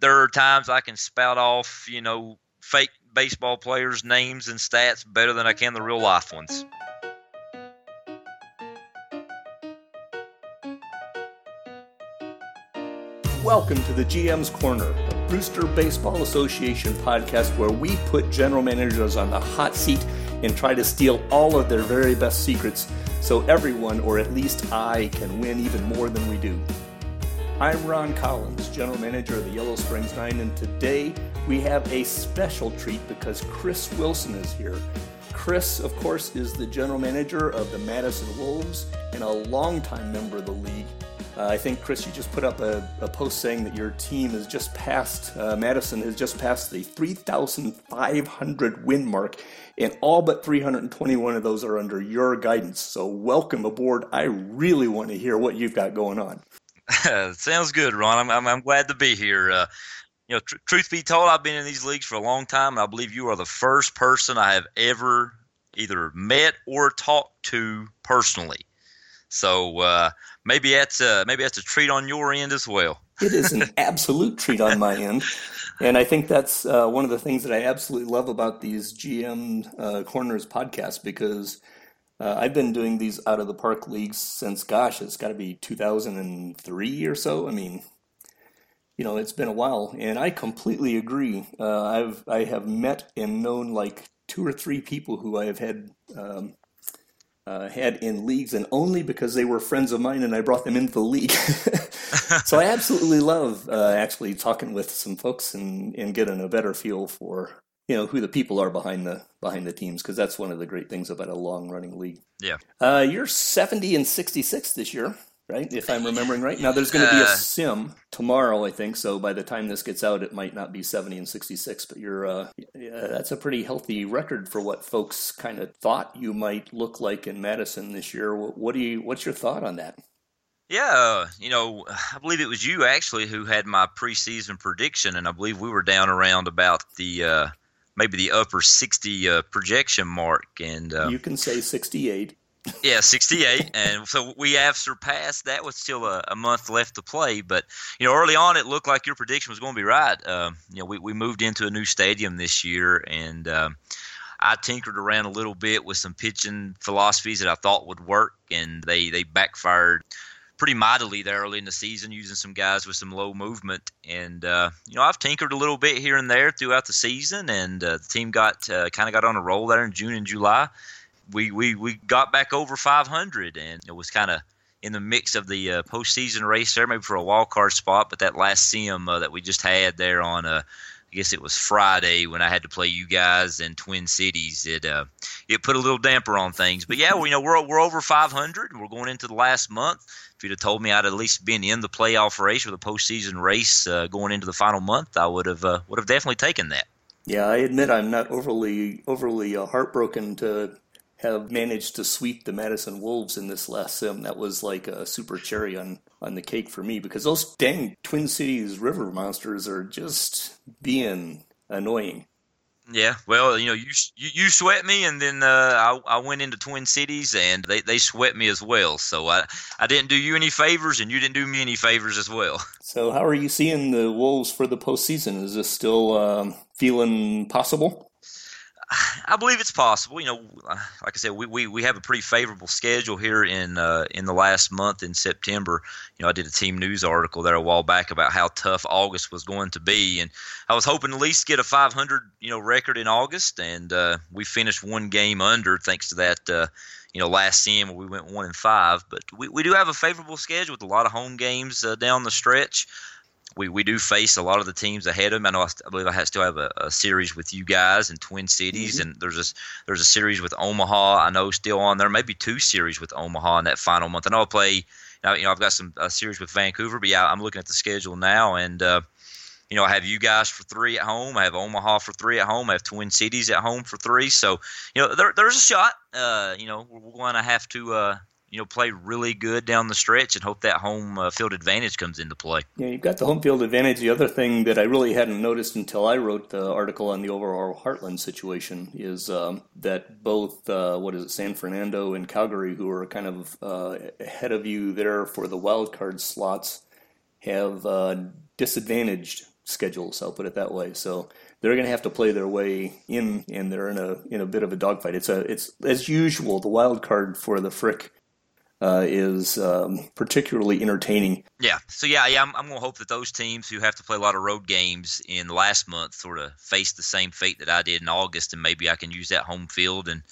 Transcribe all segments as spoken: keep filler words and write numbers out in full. there are times I can spout off, you know, fake baseball players' names and stats better than I can the real life ones. Welcome to the G M's Corner, the Brewster Baseball Association podcast where we put general managers on the hot seat and try to steal all of their very best secrets so everyone, or at least I, can win even more than we do. I'm Ron Collins, general manager of the Yellow Springs Nine, and today we have a special treat because Chris Wilson is here. Chris, of course, is the general manager of the Madison Wolves and a longtime member of the league. Uh, I think, Chris, you just put up a, a post saying that your team has just passed, uh, Madison has just passed the three thousand five hundred win mark, and all but three hundred twenty-one of those are under your guidance. So welcome aboard. I really want to hear what you've got going on. Sounds good, Ron. I'm, I'm, I'm glad to be here. Uh, you know, tr- truth be told, I've been in these leagues for a long time, and I believe you are the first person I have ever either met or talked to personally. So uh, maybe that's a, maybe that's a treat on your end as well. It is an absolute treat on my end, and I think that's uh, one of the things that I absolutely love about these G M uh, Corners podcasts, because uh, I've been doing these out-of-the-park leagues since, gosh, it's got to be two thousand three or so. I mean, you know, it's been a while, and I completely agree. Uh, I've I have met and known like two or three people who I have had. Um, Uh, had in leagues, and only because they were friends of mine and I brought them into the league. So I absolutely love uh, actually talking with some folks and, and getting a better feel for, you know, who the people are behind the behind the teams, because that's one of the great things about a long-running league. Yeah. Uh, you're seventy and sixty-six this year, right, if I'm remembering right? Now, there's going to be a sim tomorrow, I think, so by the time this gets out, it might not be seventy and sixty-six, but you're uh, yeah, that's a pretty healthy record for what folks kind of thought you might look like in Madison this year. What do you? What's your thought on that? Yeah, uh, you know, I believe it was you, actually, who had my preseason prediction, and I believe we were down around about the uh, maybe the upper sixty uh, projection mark. And uh, you can say sixty-eight. Yeah, sixty-eight, and so we have surpassed that with still a, a month left to play. But, you know, early on it looked like your prediction was going to be right. Um, you know, we, we moved into a new stadium this year, and um, I tinkered around a little bit with some pitching philosophies that I thought would work, and they, they backfired pretty mightily there early in the season, using some guys with some low movement. And, uh, you know, I've tinkered a little bit here and there throughout the season, and uh, the team got uh, kind of got on a roll there in June and July. We, we we got back over five hundred, and it was kind of in the mix of the uh, postseason race there, maybe for a wild card spot. But that last sim uh, that we just had there on, uh, I guess it was Friday when I had to play you guys in Twin Cities, it uh, it put a little damper on things. But yeah, we, you know, we're we're over five hundred, and we're going into the last month. If you'd have told me I'd at least been in the playoff race or the postseason race uh, going into the final month, I would have uh, would have definitely taken that. Yeah, I admit I'm not overly overly uh, heartbroken to have managed to sweep the Madison Wolves in this last sim. That was like a super cherry on, on the cake for me, because those dang Twin Cities River monsters are just being annoying. Yeah, well, you know, you you, you sweat me, and then uh, I, I went into Twin Cities, and they, they sweat me as well. So I, I didn't do you any favors, and you didn't do me any favors as well. So how are you seeing the Wolves for the postseason? Is this still um, feeling possible? I believe it's possible. You know, like I said, we, we, we have a pretty favorable schedule here in uh, in the last month in September. You know, I did a team news article there a while back about how tough August was going to be, and I was hoping at least get a five hundred, you know, record in August, and uh, we finished one game under thanks to that, uh, you know, last sim where we went one and five. But we, we do have a favorable schedule with a lot of home games uh, down the stretch. We we do face a lot of the teams ahead of them. I know I, I believe I still have a, a series with you guys in Twin Cities, mm-hmm. and there's a, there's a series with Omaha. I know still on there, maybe two series with Omaha in that final month. I know I'll play. Now, you know, I've got some a series with Vancouver, but yeah, I'm looking at the schedule now, and uh, you know, I have you guys for three at home. I have Omaha for three at home. I have Twin Cities at home for three. So you know, there there's a shot. Uh, you know, we're going to have to. Uh, you know, play really good down the stretch and hope that home uh, field advantage comes into play. Yeah, you've got the home field advantage. The other thing that I really hadn't noticed until I wrote the article on the overall Heartland situation is um, that both, uh, what is it, San Fernando and Calgary, who are kind of uh, ahead of you there for the wild card slots, have uh, disadvantaged schedules, I'll put it that way. So they're going to have to play their way in, and they're in a in a bit of a dogfight. It's a it's as usual. The wild card for the Frick uh, is um, particularly entertaining. Yeah. So yeah, yeah. I'm, I'm going to hope that those teams who have to play a lot of road games in last month sort of face the same fate that I did in August, and maybe I can use that home field and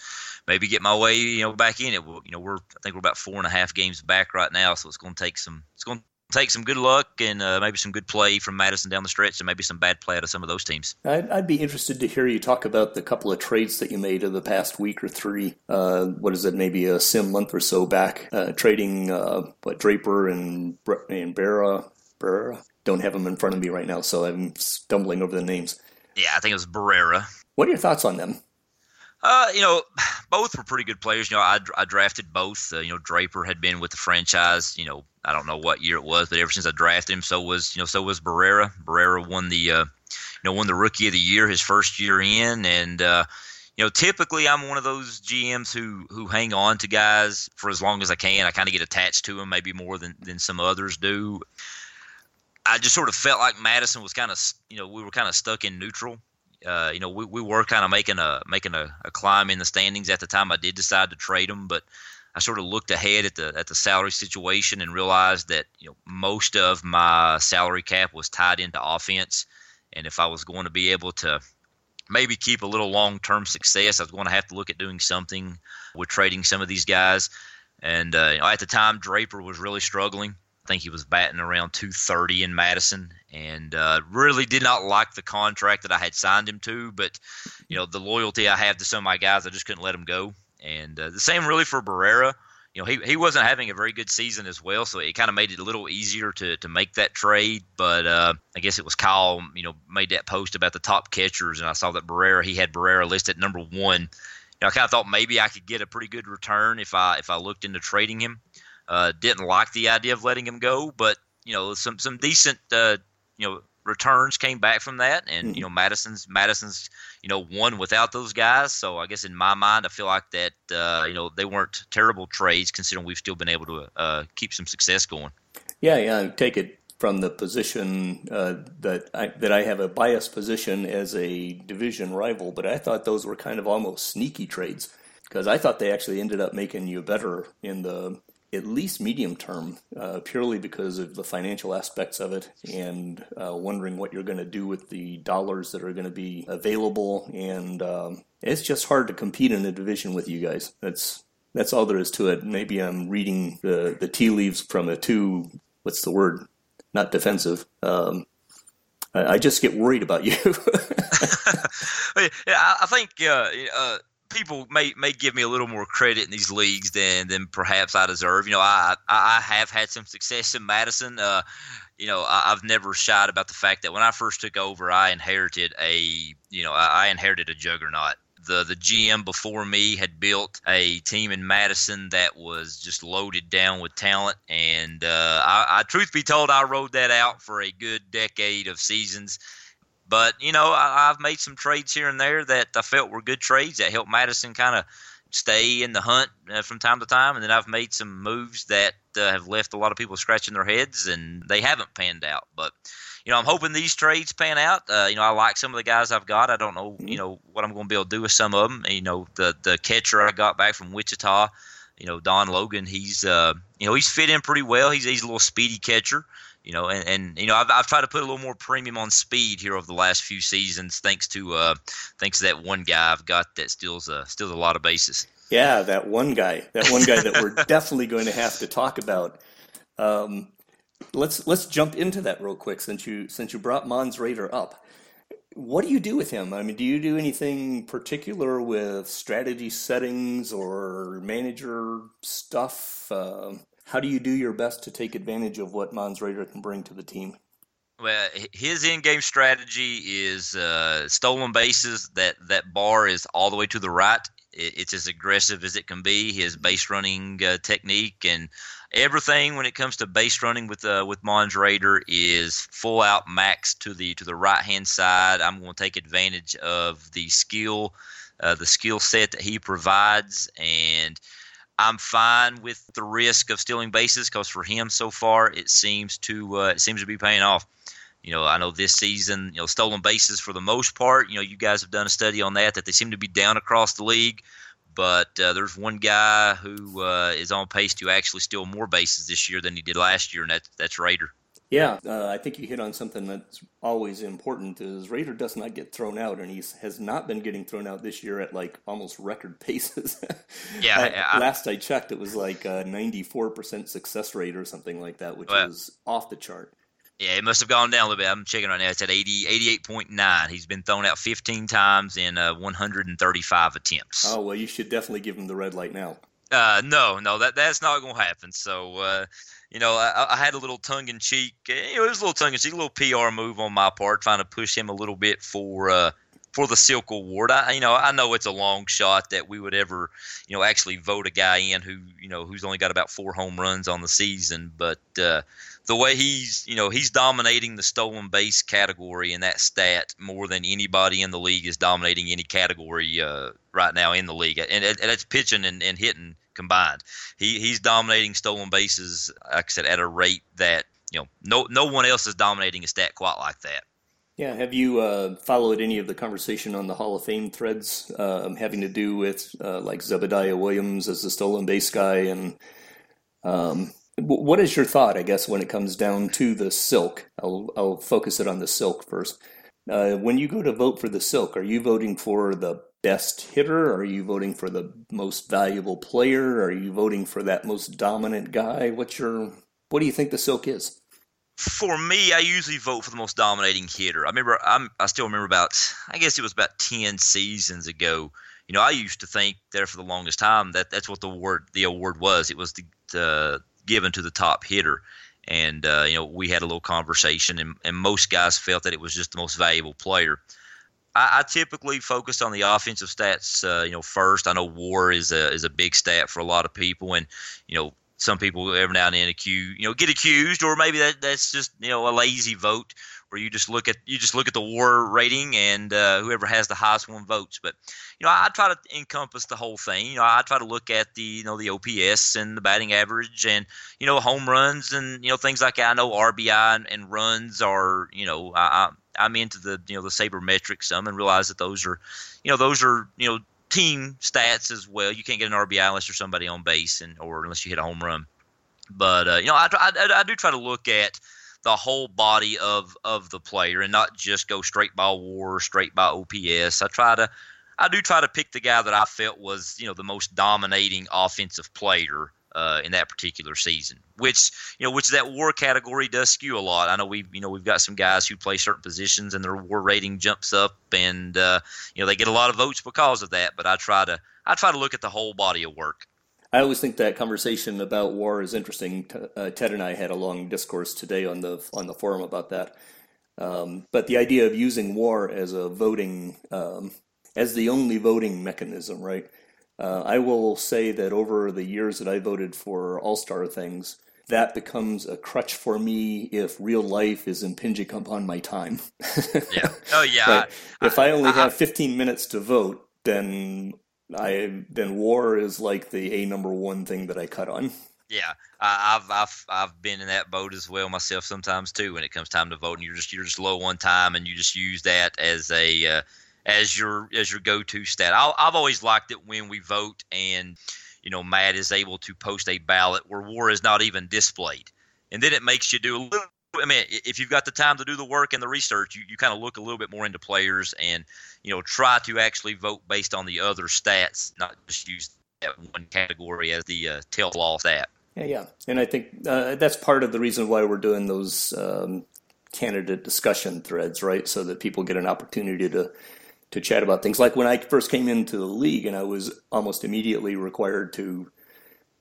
maybe get my way, you know, back in it. You know, we're I think we're about four and a half games back right now, so it's going to take some. It's going to take some good luck and uh, maybe some good play from Madison down the stretch and maybe some bad play out of some of those teams. I'd, I'd be interested to hear you talk about the couple of trades that you made in the past week or three. Uh, what is it, maybe a sim month or so back, uh, trading uh, what, Draper and, and Barrera. Barrera? Don't have them in front of me right now, so I'm stumbling over the names. Yeah, I think it was Barrera. What are your thoughts on them? Uh, you know, both were pretty good players. You know, I, I drafted both. Uh, you know, Draper had been with the franchise, you know, I don't know what year it was, but ever since I drafted him, so was, you know, so was Barrera. Barrera won the, uh, you know, won the Rookie of the Year his first year in. And, uh, you know, typically I'm one of those G Ms who, who hang on to guys for as long as I can. I kind of get attached to them maybe more than, than some others do. I just sort of felt like Madison was kind of, you know, we were kind of stuck in neutral. Uh, you know, we, we were kind of making a making a, a climb in the standings at the time. I did decide to trade him, but I sort of looked ahead at the at the salary situation and realized that, you know, most of my salary cap was tied into offense, and if I was going to be able to maybe keep a little long term success, I was going to have to look at doing something with trading some of these guys. And uh, you know, at the time, Draper was really struggling. I think he was batting around two thirty in Madison, and uh, really did not like the contract that I had signed him to. But, you know, the loyalty I have to some of my guys, I just couldn't let him go. And uh, the same really for Barrera. You know, he, he wasn't having a very good season as well, so it kind of made it a little easier to, to make that trade. But uh, I guess it was Kyle, you know, made that post about the top catchers, and I saw that Barrera, he had Barrera listed number one. You know, I kind of thought maybe I could get a pretty good return if I if I looked into trading him. Uh, didn't like the idea of letting him go, but, you know, some some decent, uh, you know, returns came back from that. And, mm-hmm. you know, Madison's, Madison's, you know, won without those guys. So I guess in my mind, I feel like that, uh, you know, they weren't terrible trades considering we've still been able to uh, keep some success going. Yeah, yeah. I take it from the position uh, that, I, that I have a biased position as a division rival, but I thought those were kind of almost sneaky trades because I thought they actually ended up making you better in the – at least medium term, uh, purely because of the financial aspects of it and uh, wondering what you're going to do with the dollars that are going to be available. And um, it's just hard to compete in a division with you guys. That's that's all there is to it. Maybe I'm reading the, the tea leaves from a too, what's the word? Not defensive. Um, I, I just get worried about you. yeah, I think... Uh, uh, People may, may give me a little more credit in these leagues than, than perhaps I deserve. You know, I I have had some success in Madison. Uh, you know, I, I've never shied about the fact that when I first took over, I inherited a you know I inherited a juggernaut. The the G M before me had built a team in Madison that was just loaded down with talent, and uh, I, I truth be told, I rode that out for a good decade of seasons. But, you know, I, I've made some trades here and there that I felt were good trades that helped Madison kind of stay in the hunt uh, from time to time. And then I've made some moves that uh, have left a lot of people scratching their heads, and they haven't panned out. But, you know, I'm hoping these trades pan out. Uh, you know, I like some of the guys I've got. I don't know, you know, what I'm going to be able to do with some of them. You know, the, the catcher I got back from Wichita, you know, Don Logan, he's, uh, you know, he's fit in pretty well. He's, he's a little speedy catcher. You know, and, and you know, I've, I've tried to put a little more premium on speed here over the last few seasons, thanks to uh, thanks to that one guy I've got that steals uh, steals a lot of bases. Yeah, that one guy, that one guy that we're definitely going to have to talk about. Um, let's let's jump into that real quick since you since you brought Mons Raider up. What do you do with him? I mean, do you do anything particular with strategy settings or manager stuff? Uh, How do you do your best to take advantage of what Mons Raider can bring to the team? Well, his in-game strategy is uh, stolen bases. That, that bar is all the way to the right. It's as aggressive as it can be. His base running uh, technique and everything when it comes to base running with uh, with Mons Raider is full out max to the to the right hand side. I'm going to take advantage of the skill, uh, the skill set that he provides, and I'm fine with the risk of stealing bases because for him so far it seems to uh, it seems to be paying off. You know, I know this season, you know, stolen bases for the most part, you know, you guys have done a study on that, that they seem to be down across the league. But uh, there's one guy who uh, is on pace to actually steal more bases this year than he did last year, and that, that's Raider. Yeah, uh, I think you hit on something that's always important is Raider does not get thrown out, and he has not been getting thrown out this year at like almost record paces. yeah, uh, I, last I checked, it was like a ninety-four percent success rate or something like that, which well, is off the chart. Yeah, it must have gone down a little bit. I'm checking right now. It's at eighty, eighty-eight point nine. He's been thrown out fifteen times in uh, one hundred thirty-five attempts. Oh, well, you should definitely give him the red light now. Uh, no, no, that that's not going to happen. So, uh, you know, I, I had a little tongue-in-cheek. You know, it was a little tongue-in-cheek, a little P R move on my part, trying to push him a little bit for uh, for the Silk Award. I, you know, I know it's a long shot that we would ever, you know, actually vote a guy in who, you know, who's only got about four home runs on the season. But uh, the way he's, you know, he's dominating the stolen base category in that stat more than anybody in the league is dominating any category uh, right now in the league. And, and that's pitching and, and hitting combined. He he's dominating stolen bases, like I said, at a rate that, you know, no no one else is dominating a stat quite like that. Yeah, have you uh, followed any of the conversation on the Hall of Fame threads uh, having to do with uh, like Zebediah Williams as the stolen base guy? And um, what is your thought, I guess, when it comes down to the Silk? I'll, I'll focus it on the Silk first. Uh, when you go to vote for the Silk, are you voting for the best hitter? Are you voting for the most valuable player? Are you voting for that most dominant guy? What's your what do you think the Silk is? For me, I usually vote for the most dominating hitter. I remember, I'm, I still remember about, I guess it was about ten seasons ago. You know, I used to think there for the longest time that that's what the award, the award was. It was the, the given to the top hitter. And, uh, you know, we had a little conversation, and, and most guys felt that it was just the most valuable player. I, I typically focused on the offensive stats, uh, you know, first. I know WAR is a, is a big stat for a lot of people, and, you know, some people every now and then accuse, you know, get accused, or maybe that that's just, you know, a lazy vote where you just look at you just look at the WAR rating and uh, whoever has the highest one votes. But you know, I, I try to encompass the whole thing. You know, I try to look at the you know the O P S and the batting average and you know home runs and you know things like that. I know R B I and, and runs are you know I, I I'm into the you know the sabermetric some and realize that those are you know those are you know. team stats as well. You can't get an R B I unless you're somebody on base and or unless you hit a home run. But, uh, you know, I, I, I do try to look at the whole body of, of the player and not just go straight by WAR, straight by O P S. I try to I do try to pick the guy that I felt was, you know, the most dominating offensive player uh, in that particular season, which, you know, which that WAR category does skew a lot. I know we've, you know, we've got some guys who play certain positions and their WAR rating jumps up and, uh, you know, they get a lot of votes because of that. But I try to, I try to look at the whole body of work. I always think that conversation about WAR is interesting. Uh, Ted and I had a long discourse today on the, on the forum about that. Um, but the idea of using WAR as a voting, um, as the only voting mechanism, right? Uh, I will say that over the years that I voted for all-star things, that becomes a crutch for me if real life is impinging upon my time. yeah. Oh, yeah. I, if I only I, have fifteen minutes to vote, then I then WAR is like the a number one thing that I cut on. Yeah, I, I've I've I've been in that boat as well myself sometimes too. When it comes time to vote, and you're just you're just low on time, and you just use that as a uh, as your as your go-to stat. I'll, I've always liked it when we vote and, you know, Matt is able to post a ballot where WAR is not even displayed. And then it makes you do a little – I mean, if you've got the time to do the work and the research, you, you kind of look a little bit more into players and, you know, try to actually vote based on the other stats, not just use that one category as the uh, tell-all stat. Yeah, yeah. And I think uh, that's part of the reason why we're doing those um, candidate discussion threads, right, so that people get an opportunity to – to chat about things. Like when I first came into the league and I was almost immediately required to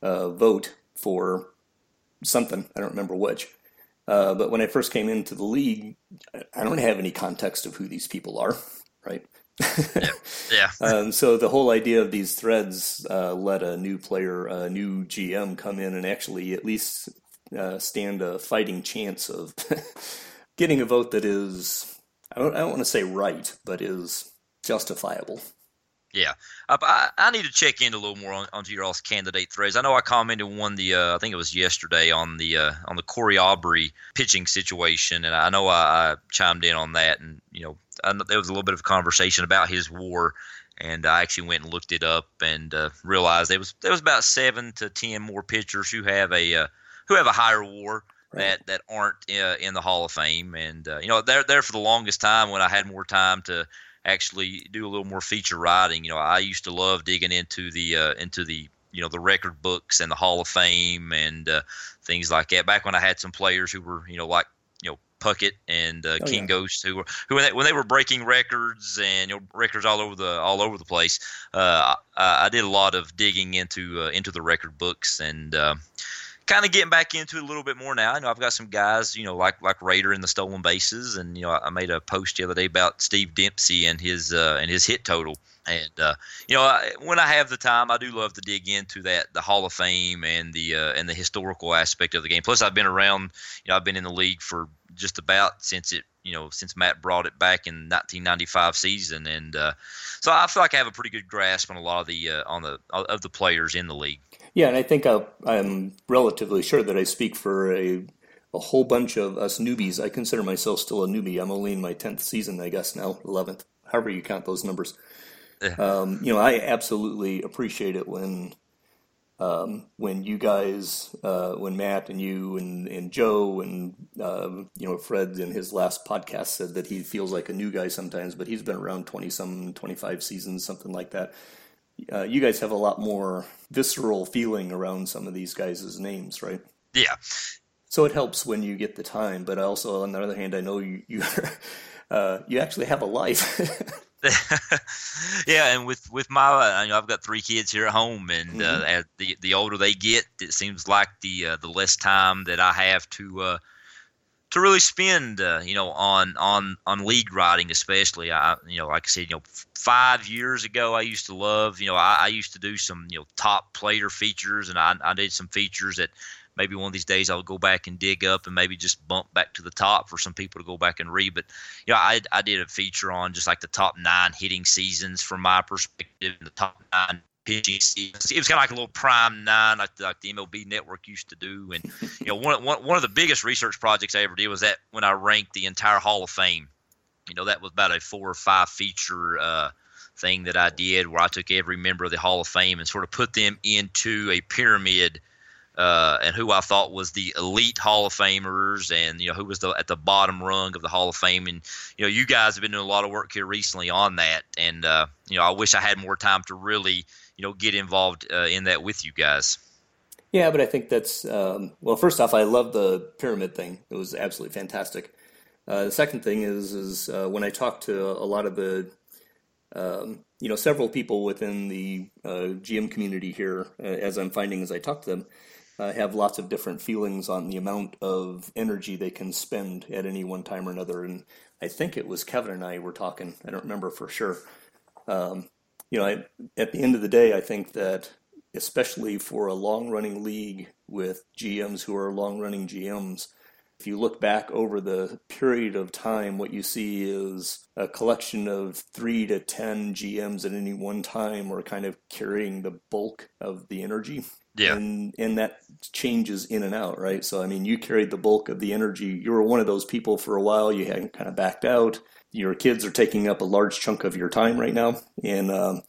uh, vote for something. I don't remember which. Uh, but when I first came into the league, I don't have any context of who these people are, right? yeah. yeah. Um, so the whole idea of these threads uh, let a new player, a new G M come in and actually at least uh, stand a fighting chance of getting a vote that is, I don't, I don't want to say right, but is justifiable. Yeah, I, I need to check in a little more on, on your all's candidate threads. I know I commented on the, uh, I think it was yesterday on the uh, on the Corey Aubrey pitching situation, and I know I, I chimed in on that, and you know, I know there was a little bit of conversation about his WAR, and I actually went and looked it up and uh, realized there was there was about seven to ten more pitchers who have a uh, who have a higher WAR. That that aren't uh, in the Hall of Fame, and uh, you know, they're there for the longest time. When I had more time to actually do a little more feature writing, you know, I used to love digging into the uh, into the you know the record books and the Hall of Fame and uh, things like that. Back when I had some players who were you know like you know Puckett and uh, oh, King, yeah. Ghost, who were who when they, when they were breaking records and you know, records all over the all over the place. Uh, I, I did a lot of digging into uh, into the record books and. Uh, Kind of getting back into it a little bit more now. I know I've got some guys, you know, like like Raider in the stolen bases, and you know, I made a post the other day about Steve Dempsey and his uh, and his hit total. And uh, you know, I, when I have the time, I do love to dig into that the Hall of Fame and the uh, and the historical aspect of the game. Plus, I've been around, you know, I've been in the league for just about since it, you know, since Matt brought it back in nineteen ninety-five season, and uh, so I feel like I have a pretty good grasp on a lot of the uh, on the of the players in the league. Yeah, and I think I'll, I'm relatively sure that I speak for a a whole bunch of us newbies. I consider myself still a newbie. I'm only in my tenth season, I guess, now, eleventh, however you count those numbers. Yeah. Um, you know, I absolutely appreciate it when um, when you guys, uh, when Matt and you and, and Joe and, uh, you know, Fred in his last podcast said that he feels like a new guy sometimes, but he's been around twenty-some, twenty-five seasons, something like that. Uh, you guys have a lot more visceral feeling around some of these guys' names, right? Yeah. So it helps when you get the time, but also, on the other hand, I know you you, uh, you actually have a life. Yeah, and with with my, I know I've got three kids here at home, and mm-hmm. uh, as the the older they get, it seems like the uh, the less time that I have to. Uh, To really spend, uh, you know, on on on league writing, especially, I, you know, like I said, you know, f- five years ago, I used to love, you know, I, I used to do some, you know, top player features, and I, I did some features that maybe one of these days I'll go back and dig up and maybe just bump back to the top for some people to go back and read. But you know, I I did a feature on just like the top nine hitting seasons from my perspective, and the top nine. Pitching seasons. It was kind of like a little prime nine, like, like the M L B Network used to do. And you know, one, one one of the biggest research projects I ever did was that when I ranked the entire Hall of Fame. You know, that was about a four or five feature uh, thing that I did, where I took every member of the Hall of Fame and sort of put them into a pyramid, uh, and who I thought was the elite Hall of Famers, and you know, who was the at the bottom rung of the Hall of Fame. And you know, you guys have been doing a lot of work here recently on that, and uh, you know, I wish I had more time to really. You know, get involved uh, in that with you guys. Yeah, but I think that's, um, well, first off, I love the pyramid thing. It was absolutely fantastic. Uh, the second thing is, is uh, when I talked to a lot of the, um, you know, several people within the uh, G M community here, uh, as I'm finding as I talk to them, uh, have lots of different feelings on the amount of energy they can spend at any one time or another. And I think it was Kevin and I were talking, I don't remember for sure, um, you know, I, at the end of the day, I think that especially for a long-running league with G Ms who are long-running G Ms, if you look back over the period of time, what you see is a collection of three to ten G Ms at any one time are kind of carrying the bulk of the energy. Yeah. And, and that changes in and out, right? So, I mean, you carried the bulk of the energy. You were one of those people for a while. You hadn't kind of backed out. Your kids are taking up a large chunk of your time right now. And um,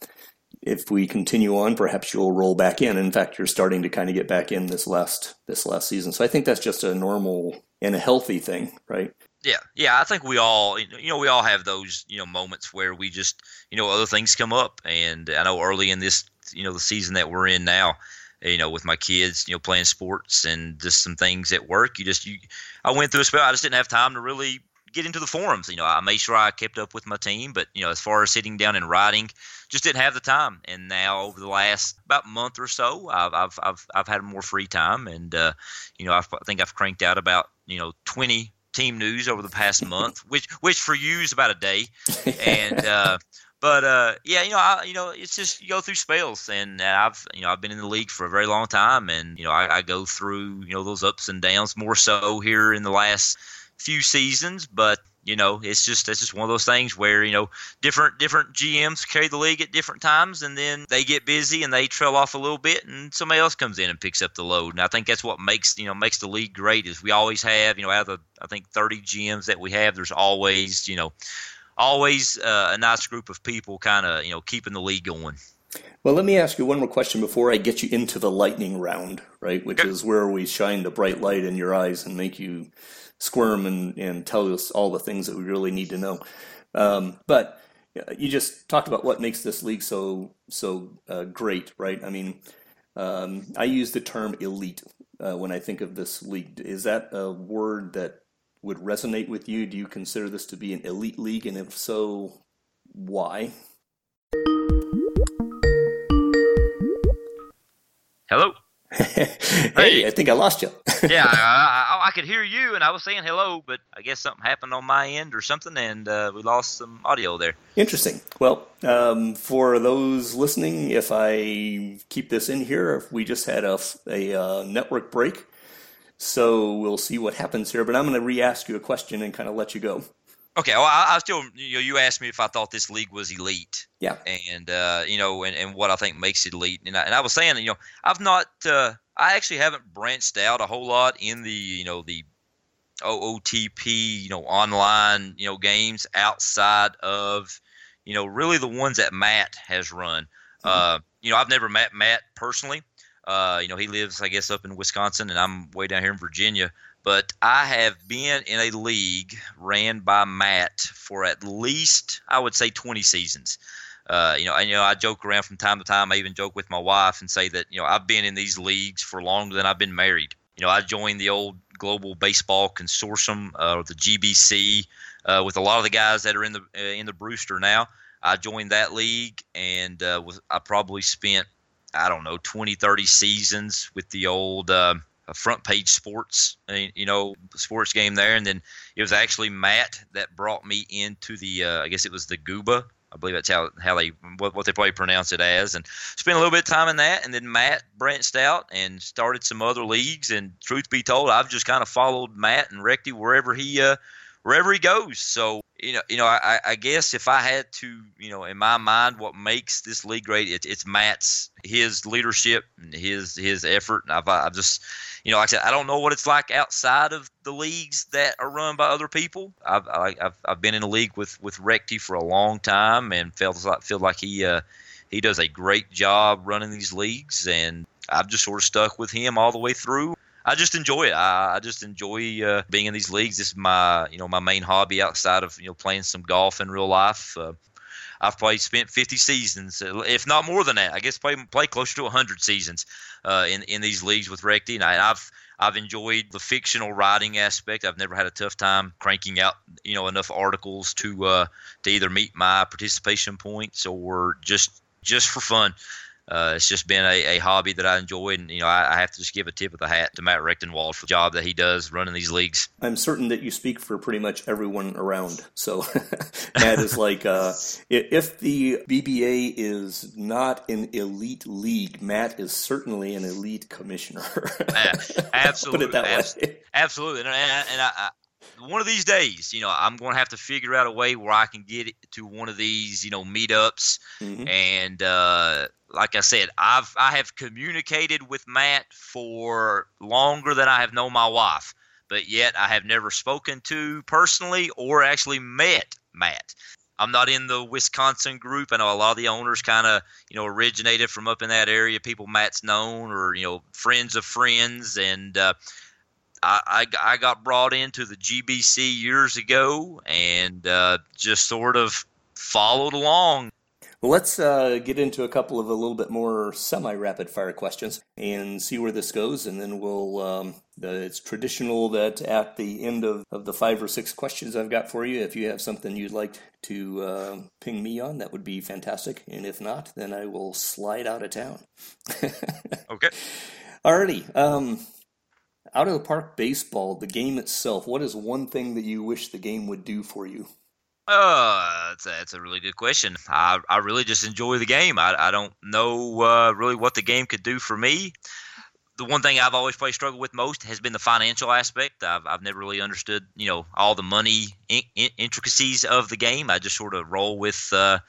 if we continue on, perhaps you'll roll back in. In fact, you're starting to kind of get back in this last this last season. So I think that's just a normal and a healthy thing, right? Yeah. Yeah. I think we all, you know, we all have those, you know, moments where we just, you know, other things come up. And I know early in this, you know, the season that we're in now, you know, with my kids, you know, playing sports and just some things at work, you just, you, I went through a spell. I just didn't have time to really get into the forums. You know, I made sure I kept up with my team, but you know, as far as sitting down and writing, just didn't have the time. And now over the last about month or so, I've I've I've, I've had more free time, and uh, you know, I've, I think I've cranked out about you know twenty team news over the past month, which which for you is about a day. And uh, but uh, yeah, you know, I, you know, it's just you go through spells, and I've you know I've been in the league for a very long time, and you know, I, I go through you know those ups and downs more so here in the last few seasons, but you know, it's just it's just one of those things where, you know, different different G Ms carry the league at different times, and then they get busy and they trail off a little bit, and somebody else comes in and picks up the load. And I think that's what makes, you know, makes the league great, is we always have, you know, out of the, I think, thirty G Ms that we have, there's always, you know, always uh, a nice group of people kind of, you know, keeping the league going. Well, let me ask you one more question before I get you into the lightning round, right, which is where we shine the bright light in your eyes and make you squirm and, and tell us all the things that we really need to know. Um, but you just talked about what makes this league so so uh, great, right? I mean, um, I use the term elite uh, when I think of this league. Is that a word that would resonate with you? Do you consider this to be an elite league? And if so, why? Hello. hey, hey, I think I lost you. yeah, I, I, I could hear you, and I was saying hello, but I guess something happened on my end or something, and uh, we lost some audio there. Interesting. Well, um, for those listening, if I keep this in here, we just had a, a uh, network break, so we'll see what happens here. But I'm going to re-ask you a question and kind of let you go. Okay, well, I, I still, you know, you asked me if I thought this league was elite. Yeah. And, uh, you know, and, and what I think makes it elite. And I, and I was saying, you know, I've not, uh, I actually haven't branched out a whole lot in the, you know, the O O T P, you know, online, you know, games outside of, you know, really the ones that Matt has run. Mm-hmm. Uh, you know, I've never met Matt personally. Uh, you know, he lives, I guess, up in Wisconsin, and I'm way down here in Virginia. But I have been in a league ran by Matt for at least, I would say, twenty seasons. Uh, you know, I, you know, I joke around from time to time. I even joke with my wife and say that, you know, I've been in these leagues for longer than I've been married. You know, I joined the old Global Baseball Consortium, uh, or the G B C, uh, with a lot of the guys that are in the uh, in the Brewster now. I joined that league, and uh, was, I probably spent, I don't know, twenty, thirty seasons with the old uh, – Front Page Sports, you know, sports game there. And then it was actually Matt that brought me into the, uh, I guess it was the Guba. I believe that's how, how they, what, what they probably pronounce it as. And spent a little bit of time in that. And then Matt branched out and started some other leagues. And truth be told, I've just kind of followed Matt and Rechty wherever he, uh, wherever he goes. So, you know, you know, I, I guess if I had to, you know, in my mind, what makes this league great, it, it's Matt's, his leadership and his, his effort. And I've, I've just, you know, like I said, I don't know what it's like outside of the leagues that are run by other people. I've, I've, I've been in a league with, with Rechty for a long time, and felt like, feel like he, uh, he does a great job running these leagues. And I've just sort of stuck with him all the way through. I just enjoy it. I, I just enjoy uh, being in these leagues. This is my, you know, my main hobby outside of, you know, playing some golf in real life. Uh, I've probably spent fifty seasons, if not more than that. I guess play play closer to one hundred seasons uh, in in these leagues with Rechty, and I, I've I've enjoyed the fictional writing aspect. I've never had a tough time cranking out, you know, enough articles to uh, to either meet my participation points or just just for fun. Uh, it's just been a, a hobby that I enjoy, and you know I, I have to just give a tip of the hat to Matt Rechtenwald for the job that he does running these leagues. I'm certain that you speak for pretty much everyone around. So Matt is like, uh, if the B B A is not an elite league, Matt is certainly an elite commissioner. uh, absolutely, put it that abs- way. Absolutely, and, and, and I, I one of these days, you know, I'm going to have to figure out a way where I can get to one of these, you know, meetups. Mm-hmm. And uh, like I said, I've I have communicated with Matt for longer than I have known my wife, but yet I have never spoken to personally or actually met Matt. I'm not in the Wisconsin group. I know a lot of the owners kind of, you know, originated from up in that area. People Matt's known, or you know, friends of friends, and. Uh, I, I, I got brought into the G B C years ago and uh, just sort of followed along. Well, let's uh, get into a couple of a little bit more semi-rapid-fire questions and see where this goes, and then we'll um, – it's traditional that at the end of, of the five or six questions I've got for you, if you have something you'd like to uh, ping me on, that would be fantastic, and if not, then I will slide out of town. Okay. Alrighty. Um Out-of-the-park baseball, the game itself, what is one thing that you wish the game would do for you? Uh, that's a, that's a really good question. I, I really just enjoy the game. I, I don't know uh, really what the game could do for me. the one thing I've always probably struggled with most has been the financial aspect. I've I've never really understood, you know, all the money in, in, intricacies of the game. I just sort of roll with uh,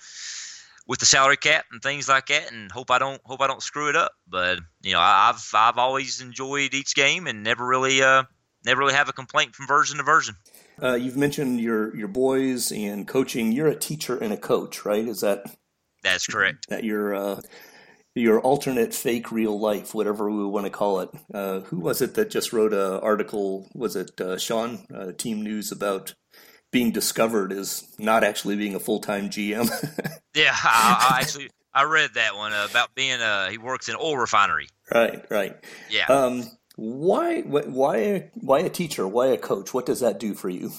with the salary cap and things like that, and hope I don't hope I don't screw it up. But you know, I've I've always enjoyed each game and never really uh, never really have a complaint from version to version. Uh, you've mentioned your your boys and coaching. You're a teacher and a coach, right? Is that that's correct? That you're. Uh... Your alternate fake real life, whatever we want to call it. Uh, who was it that just wrote an article? Was it uh, Sean, uh, Team News, about being discovered as not actually being a full-time G M? Yeah, I, I actually I read that one uh, about being uh, he works in an oil refinery. Right, right. Yeah. Um, why, why, why a teacher? Why a coach? What does that do for you?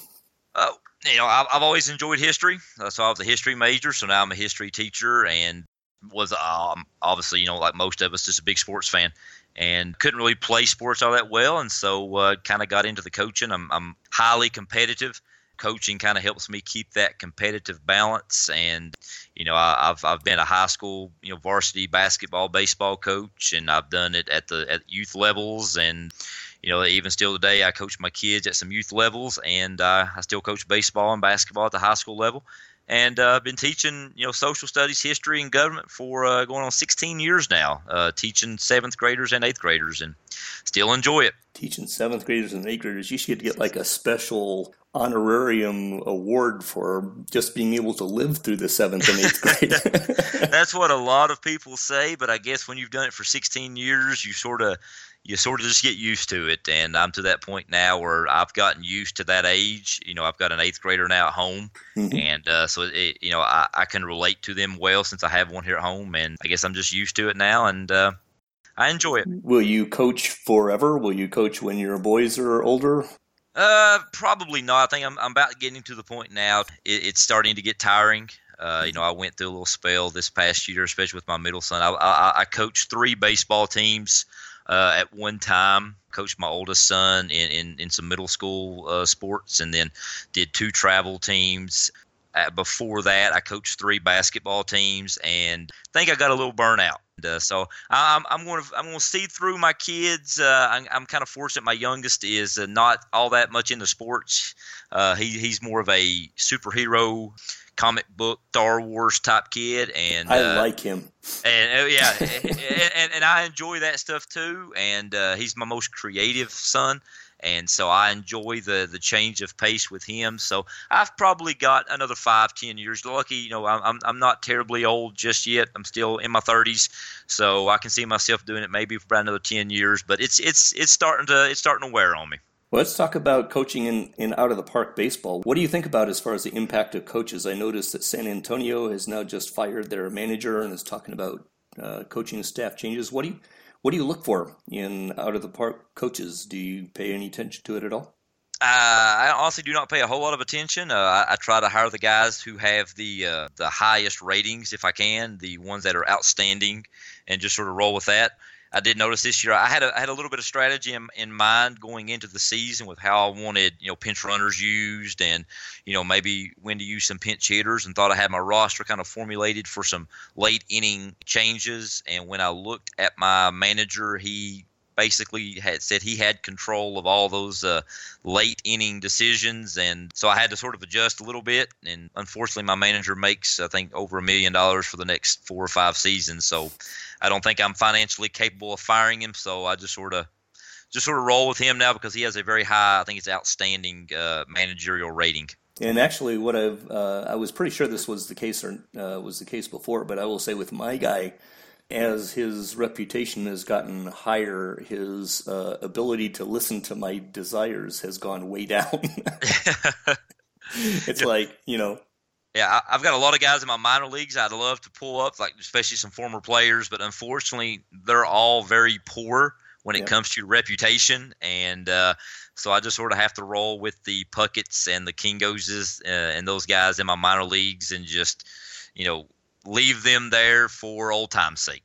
Oh, uh, you know, I've, I've always enjoyed history. So I was a history major, so now I'm a history teacher, and was um, obviously, you know, like most of us, just a big sports fan and couldn't really play sports all that well. And so uh, kind of got into the coaching. I'm, I'm highly competitive. Coaching kind of helps me keep that competitive balance. And, you know, I, I've I've been a high school, you know, varsity basketball, baseball coach, and I've done it at the at youth levels. And, you know, even still today, I coach my kids at some youth levels, and uh, I still coach baseball and basketball at the high school level. And I've uh, been teaching, you know, social studies, history, and government for uh, going on sixteen years now, uh, teaching seventh graders and eighth graders, and still enjoy it. Teaching seventh graders and eighth graders, you should get like a special honorarium award for just being able to live through the seventh and eighth grade. That's what a lot of people say, but I guess when you've done it for sixteen years, you sort of you sort of just get used to it. And I'm to that point now where I've gotten used to that age. You know, I've got an eighth grader now at home. Mm-hmm. And uh, so, it, you know, I, I can relate to them well since I have one here at home. And I guess I'm just used to it now. And uh, I enjoy it. Will you coach forever? Will you coach when your boys are older? Uh, probably not. I think I'm, I'm about getting to the point now. It, it's starting to get tiring. Uh, you know, I went through a little spell this past year, especially with my middle son. I, I, I coached three baseball teams. Uh, at one time, coached my oldest son in, in, in some middle school uh, sports, and then did two travel teams. Uh, before that, I coached three basketball teams, and I think I got a little burnout. Uh, so I'm I'm going to I'm going to see through my kids. Uh, I'm, I'm kind of fortunate. My youngest is uh, not all that much into sports. Uh, he he's more of a superhero, comic book, Star Wars type kid, and I uh, like him. And uh, yeah, and, and and I enjoy that stuff too. And uh, he's my most creative son. And so I enjoy the, the change of pace with him. So I've probably got another five, ten years. Lucky, you know, I'm I'm not terribly old just yet. I'm still in my thirties, so I can see myself doing it maybe for about another ten years. But it's it's it's starting to it's starting to wear on me. Well, let's talk about coaching in, in out-of-the-park baseball. What do you think about as far as the impact of coaches? I noticed that San Antonio has now just fired their manager and is talking about uh, coaching staff changes. What do you What do you look for in out-of-the-park coaches? Do you pay any attention to it at all? Uh, I honestly do not pay a whole lot of attention. Uh, I, I try to hire the guys who have the uh, the highest ratings if I can, the ones that are outstanding, and just sort of roll with that. I did notice this year I had a, I had a little bit of strategy in, in mind going into the season with how I wanted, you know, pinch runners used and, you know, maybe when to use some pinch hitters, and thought I had my roster kind of formulated for some late inning changes. And when I looked at my manager, he basically had said he had control of all those uh, late inning decisions. And so I had to sort of adjust a little bit. And unfortunately, my manager makes, I think, over a million dollars for the next four or five seasons. So I don't think I'm financially capable of firing him. So I just sort of just sort of roll with him now because he has a very high, I think it's outstanding uh, managerial rating. And actually, what I've uh, I was pretty sure this was the case or uh, was the case before, but I will say with my guy, as his reputation has gotten higher, his uh, ability to listen to my desires has gone way down. It's like, you know. Yeah, I've got a lot of guys in my minor leagues I'd love to pull up, like especially some former players, but unfortunately they're all very poor when it yeah. comes to reputation. And uh, so I just sort of have to roll with the Pucketts and the Kingoses uh, and those guys in my minor leagues and just, you know, leave them there for old time's sake.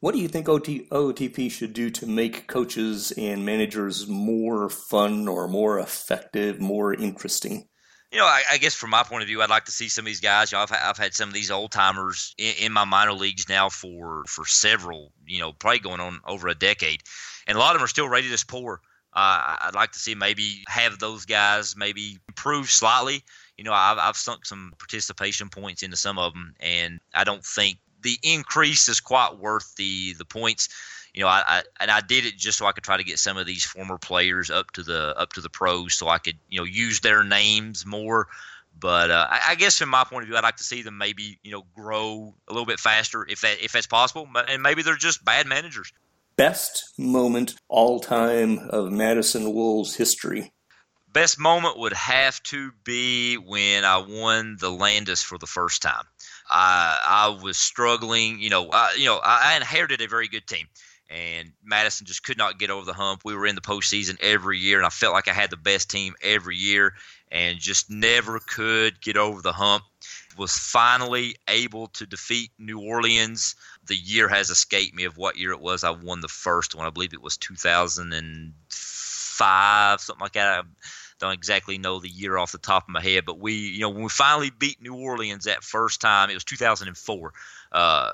What do you think O T P should do to make coaches and managers more fun or more effective, more interesting? you know, I, I guess from my point of view, I'd like to see some of these guys. You know, I've, I've had some of these old timers in, in my minor leagues now for, for several, you know, probably going on over a decade. And a lot of them are still rated as poor. Uh, I'd like to see maybe have those guys maybe improve slightly. You know, I've, I've sunk some participation points into some of them, and I don't think the increase is quite worth the, the points. You know, I, I and I did it just so I could try to get some of these former players up to the up to the pros, so I could, you know, use their names more. But uh, I, I guess from my point of view, I'd like to see them maybe, you know, grow a little bit faster if that if that's possible. And maybe they're just bad managers. Best moment all time of Madison Wolves history. Best moment would have to be when I won the Landis for the first time. I, I was struggling, you know. I, you know, I inherited a very good team. And Madison just could not get over the hump. We were in the postseason every year, and I felt like I had the best team every year and just never could get over the hump. Was finally able to defeat New Orleans. The year has escaped me of what year it was. I won the first one. I believe it was two thousand five, something like that. I don't exactly know the year off the top of my head. But we, you know, when we finally beat New Orleans that first time, it was two thousand four. Uh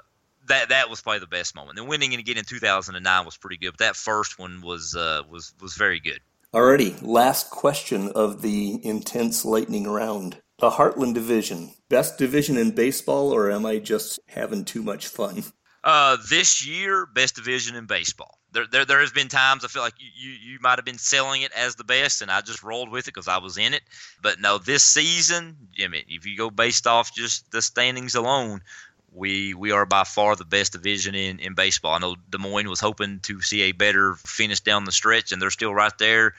That that was probably the best moment. Then winning it again in two thousand nine was pretty good, but that first one was uh, was was very good. Alrighty, last question of the intense lightning round. The Heartland division, best division in baseball, or am I just having too much fun? Uh, this year, best division in baseball. There there there has been times I feel like you, you, you might have been selling it as the best, and I just rolled with it because I was in it. But no, this season, I mean, if you go based off just the standings alone, We we are by far the best division in, in baseball. I know Des Moines was hoping to see a better finish down the stretch, and they're still right there,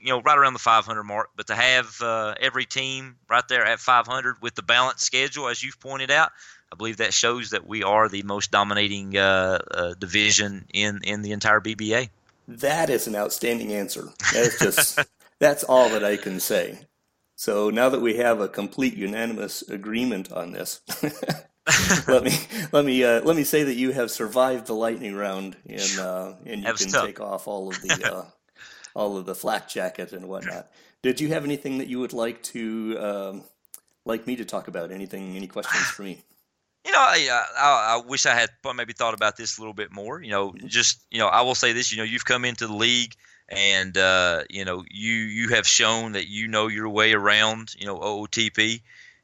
you know, right around the five hundred mark. But to have uh, every team right there at five hundred with the balanced schedule, as you've pointed out, I believe that shows that we are the most dominating uh, uh, division in, in the entire B B A. That is an outstanding answer. That's just that's all that I can say. So now that we have a complete unanimous agreement on this. let me let me uh, let me say that you have survived the lightning round, and uh, and you can tough. take off all of the uh, all of the flak jacket and whatnot. Did you have anything that you would like to um, like me to talk about? Anything? Any questions for me? You know, I, I I wish I had maybe thought about this a little bit more. You know, just you know, I will say this. You know, you've come into the league. And, uh, you know, you, you have shown that you know your way around, you know, O O T P.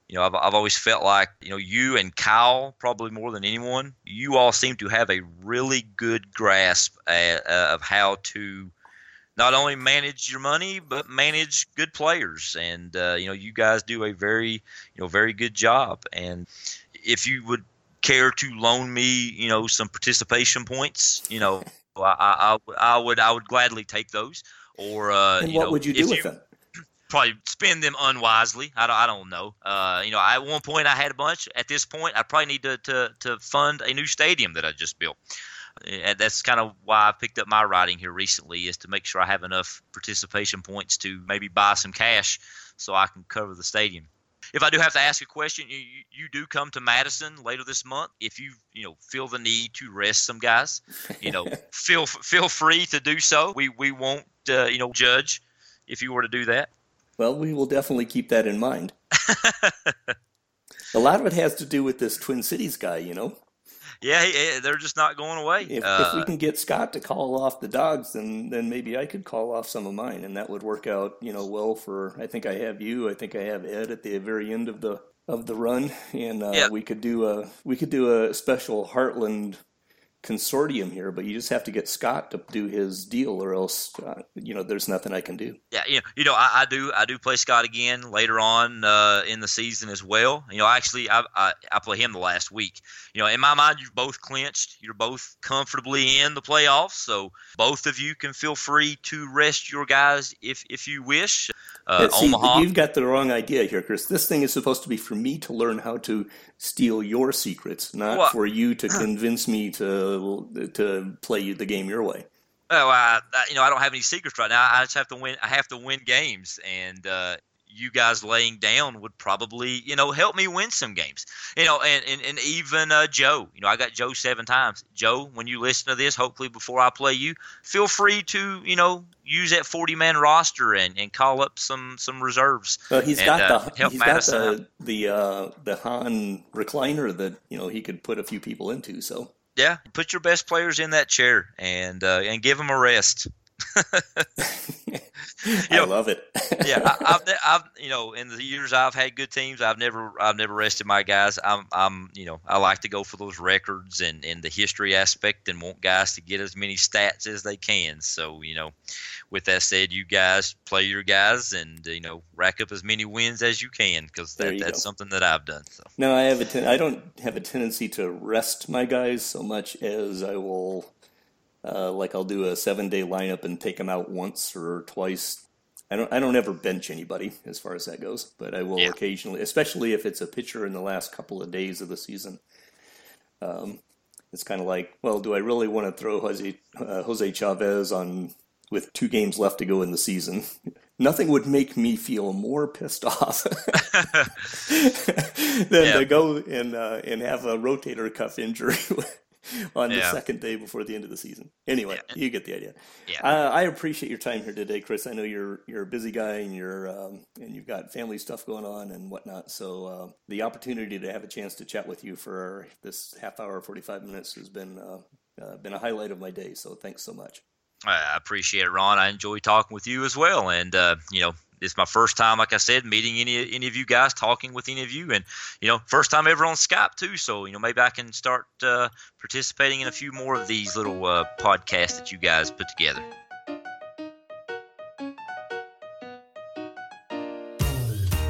You know, I've I've always felt like, you know, you and Kyle, probably more than anyone, you all seem to have a really good grasp at, uh, of how to not only manage your money, but manage good players. And, uh, you know, you guys do a very, you know, very good job. And if you would care to loan me, you know, some participation points, you know, I, I, I would I would gladly take those. Or uh, and what you know, would you do with you, them? Probably spend them unwisely. I don't, I don't know. Uh, you know, I, at one point I had a bunch. At this point, I probably need to, to, to fund a new stadium that I just built. And that's kind of why I picked up my writing here recently, is to make sure I have enough participation points to maybe buy some cash so I can cover the stadium. If I do have to ask a question, you, you do come to Madison later this month. If you you know feel the need to rest some guys, you know feel feel free to do so. We we won't uh, you know judge if you were to do that. Well, we will definitely keep that in mind. A lot of it has to do with this Twin Cities guy, you know. Yeah, they're just not going away. If, uh, if we can get Scott to call off the dogs, then then maybe I could call off some of mine, and that would work out, you know, well for. I think I have you. I think I have Ed at the very end of the of the run, and uh, yeah. we could do a we could do a special Heartland consortium here, but you just have to get Scott to do his deal, or else uh, you know there's nothing I can do. Yeah, you know, you know I, I do I do play Scott again later on uh, in the season as well. You know, actually I, I I play him the last week. You know, in my mind you've both clinched, you're both comfortably in the playoffs, so both of you can feel free to rest your guys if if you wish. Uh, see, Omaha, you've got the wrong idea here, Chris. This thing is supposed to be for me to learn how to steal your secrets, not well, for you to convince me to. to play the game your way. Oh, I, you know, I don't have any secrets right now. I just have to win. I have to win games, and uh, you guys laying down would probably, you know, help me win some games. You know, and, and, and even uh, Joe, you know, I got Joe seven times. Joe, when you listen to this, hopefully before I play you, feel free to, you know, use that forty-man roster and, and call up some, some reserves. Well, he's and, got, uh, the, he's got the the uh, the Han recliner that, you know, he could put a few people into. So yeah, put your best players in that chair and uh, and give them a rest. I know, love it. yeah, I, I've, I've, you know, in the years I've had good teams, I've never, I've never rested my guys. I'm, I'm, you know, I like to go for those records and, and the history aspect, and want guys to get as many stats as they can. So, you know, with that said, you guys play your guys, and you know, rack up as many wins as you can, because that, that's go. something that I've done. So. No, I have a, ten- I don't have a tendency to rest my guys so much as I will. Uh, like I'll do a seven-day lineup and take them out once or twice. I don't I don't ever bench anybody as far as that goes, but I will yeah. occasionally, especially if it's a pitcher in the last couple of days of the season. Um, it's kind of like, well, do I really want to throw Jose, uh, Jose Chavez on with two games left to go in the season? Nothing would make me feel more pissed off than yeah. to go and uh, and have a rotator cuff injury on yeah. the second day before the end of the season. Anyway, yeah. you get the idea. Yeah. Uh, I appreciate your time here today, Chris. I know you're you're a busy guy, and you're um, and you've got family stuff going on and whatnot. So uh, the opportunity to have a chance to chat with you for this half hour, forty-five minutes, has been uh, uh, been a highlight of my day. So thanks so much. I appreciate it, Ron. I enjoy talking with you as well, and uh, you know. It's my first time, like I said, meeting any any of you guys, talking with any of you, and you know, first time ever on Skype too. So you know, maybe I can start uh, participating in a few more of these little uh, podcasts that you guys put together.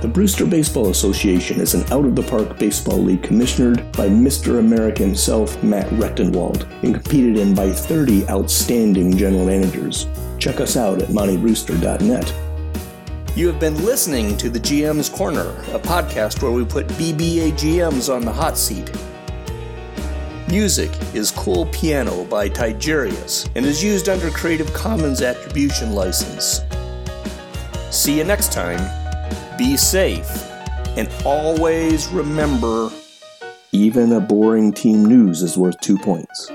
The Brewster Baseball Association is an out-of-the-park baseball league commissionered by Mister America himself, Matt Rechtenwald, and competed in by thirty outstanding general managers. Check us out at Monty Brewster dot net. You have been listening to The G M's Corner, a podcast where we put B B A G Ms on the hot seat. Music is Cool Piano by Tigerius and is used under Creative Commons Attribution License. See you next time, be safe, and always remember, even a boring team news is worth two points.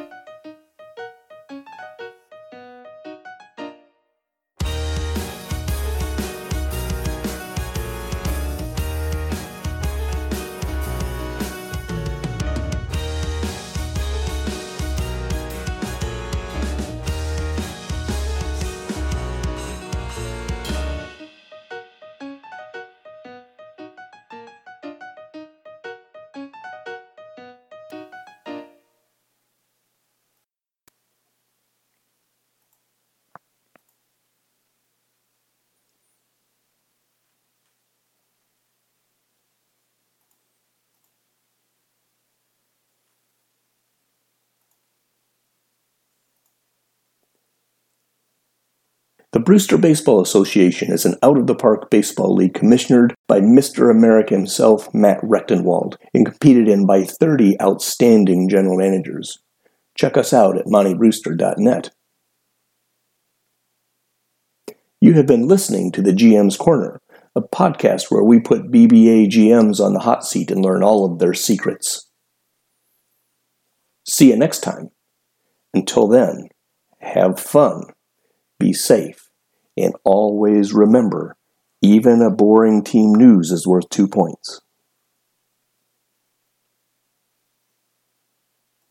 The Brewster Baseball Association is an out-of-the-park baseball league commissionered by Mister America himself, Matt Rechtenwald, and competed in by thirty outstanding general managers. Check us out at Monty Brewster dot net. You have been listening to The G M's Corner, a podcast where we put B B A G Ms on the hot seat and learn all of their secrets. See you next time. Until then, have fun. Be safe, and always remember, even a boring team news is worth two points.